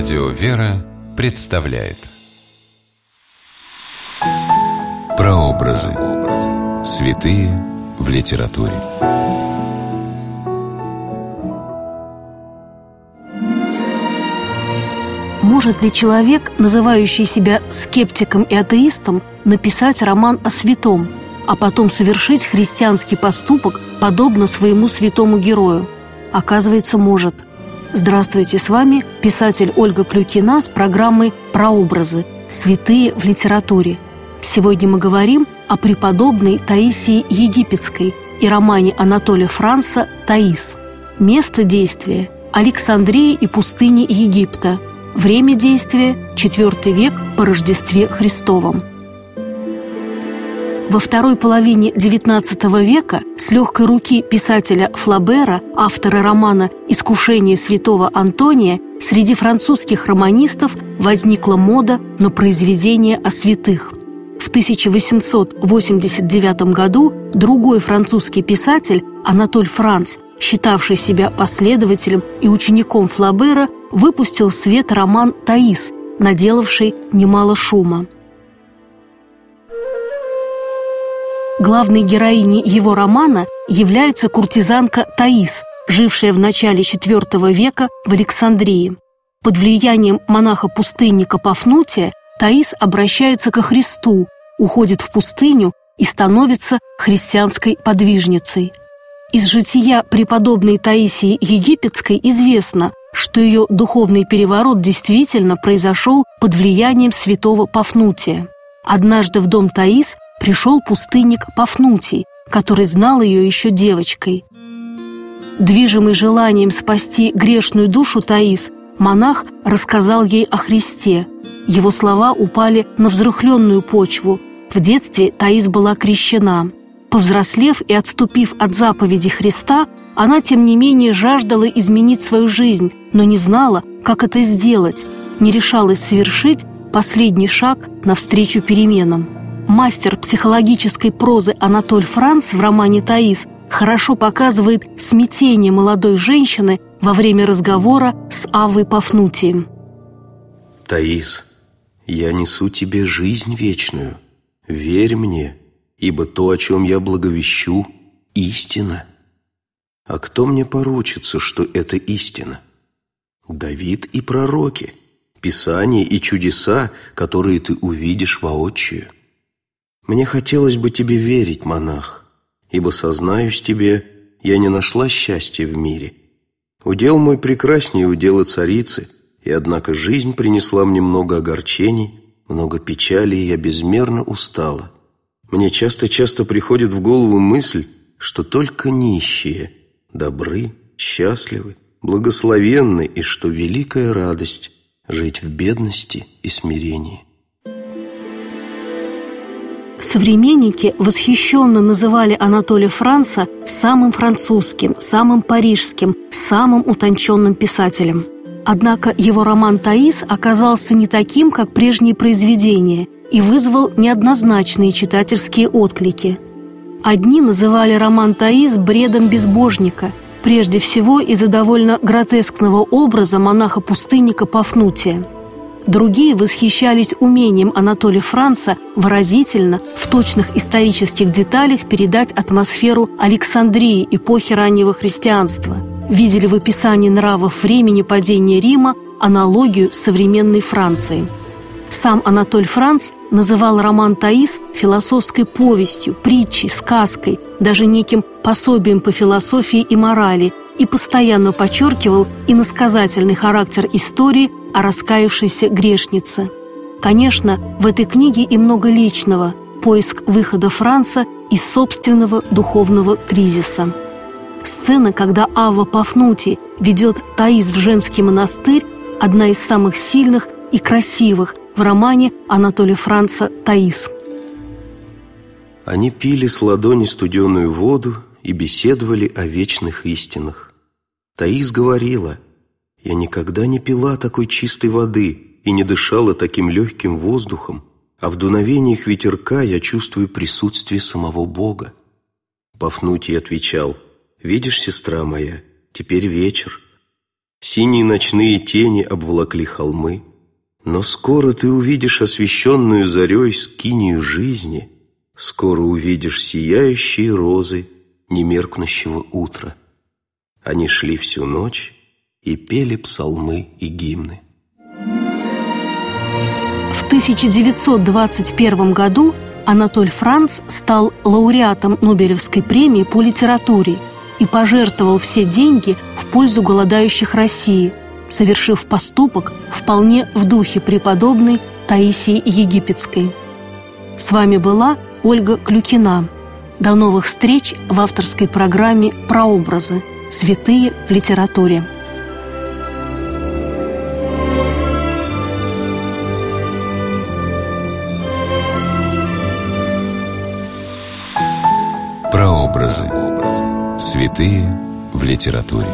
Радио «Вера» представляет прообразы. Святые в литературе. Может ли человек, называющий себя скептиком и атеистом, написать роман о святом, а потом совершить христианский поступок, подобно своему святому герою? Оказывается, может. Здравствуйте, с вами писатель Ольга Клюкина с программой «Прообразы. Святые в литературе». Сегодня мы говорим о преподобной Таисии Египетской и романе Анатолия Франса «Таис». Место действия – Александрия и пустыни Египта. Время действия – IV век по Рождестве Христовом. Во второй половине XIX века с легкой руки писателя Флобера, автора романа «Искушение святого Антония», среди французских романистов возникла мода на произведения о святых. В 1889 году другой французский писатель Анатолий Франс, считавший себя последователем и учеником Флобера, выпустил в свет роман «Таис», наделавший немало шума. Главной героиней его романа является куртизанка Таис, жившая в начале IV века в Александрии. Под влиянием монаха-пустынника Пафнутия Таис обращается ко Христу, уходит в пустыню и становится христианской подвижницей. Из жития преподобной Таисии Египетской известно, что ее духовный переворот действительно произошел под влиянием святого Пафнутия. Однажды в дом Таис пришел пустынник Пафнутий, который знал ее еще девочкой. Движимый желанием спасти грешную душу Таис, монах рассказал ей о Христе. Его слова упали на взрыхленную почву. В детстве Таис была крещена. Повзрослев и отступив от заповеди Христа, она, тем не менее, жаждала изменить свою жизнь, но не знала, как это сделать, не решалась совершить последний шаг навстречу переменам. Мастер психологической прозы Анатоль Франс в романе «Таис» хорошо показывает смятение молодой женщины во время разговора с Аввой Пафнутием. «Таис, я несу тебе жизнь вечную. Верь мне, ибо то, о чем я благовещу, истина. А кто мне поручится, что это истина? Давид и пророки, Писание и чудеса, которые ты увидишь воочию. Мне хотелось бы тебе верить, монах, ибо, сознаюсь тебе, я не нашла счастья в мире. Удел мой прекраснее удела царицы, и, однако, жизнь принесла мне много огорчений, много печали, и я безмерно устала. Мне часто приходит в голову мысль, что только нищие добры, счастливы, благословенны, и что великая радость – жить в бедности и смирении». Современники восхищенно называли Анатолия Франса самым французским, самым парижским, самым утонченным писателем. Однако его роман «Таис» оказался не таким, как прежние произведения, и вызвал неоднозначные читательские отклики. Одни называли роман «Таис» бредом безбожника, прежде всего из-за довольно гротескного образа монаха-пустынника Пафнутия. Другие восхищались умением Анатолия Франса выразительно, в точных исторических деталях передать атмосферу Александрии эпохи раннего христианства. Видели в описании нравов времени падения Рима аналогию с современной Францией. Сам Анатоль Франс называл роман «Таис» философской повестью, притчей, сказкой, даже неким пособием по философии и морали, и постоянно подчеркивал иносказательный характер истории о раскаявшейся грешнице. Конечно, в этой книге и много личного – поиск выхода Франса из собственного духовного кризиса. Сцена, когда Авва Пафнутий ведет Таис в женский монастырь, одна из самых сильных и красивых в романе Анатолия Франса «Таис». Они пили с ладони студеную воду и беседовали о вечных истинах. Таис говорила: «Я никогда не пила такой чистой воды и не дышала таким легким воздухом, а в дуновениях ветерка я чувствую присутствие самого Бога». Пафнутий отвечал: «Видишь, сестра моя, теперь вечер. Синие ночные тени обволокли холмы, но скоро ты увидишь освещенную зарей скинию жизни, скоро увидишь сияющие розы немеркнущего утра. Они шли всю ночь и пели псалмы и гимны. В 1921 году Анатолий Франс стал лауреатом Нобелевской премии по литературе и пожертвовал все деньги в пользу голодающих России, совершив поступок вполне в духе преподобной Таисии Египетской. С вами была Ольга Клюкина. До новых встреч в авторской программе «Прообразы. Святые в литературе». Прообразы. Святые в литературе.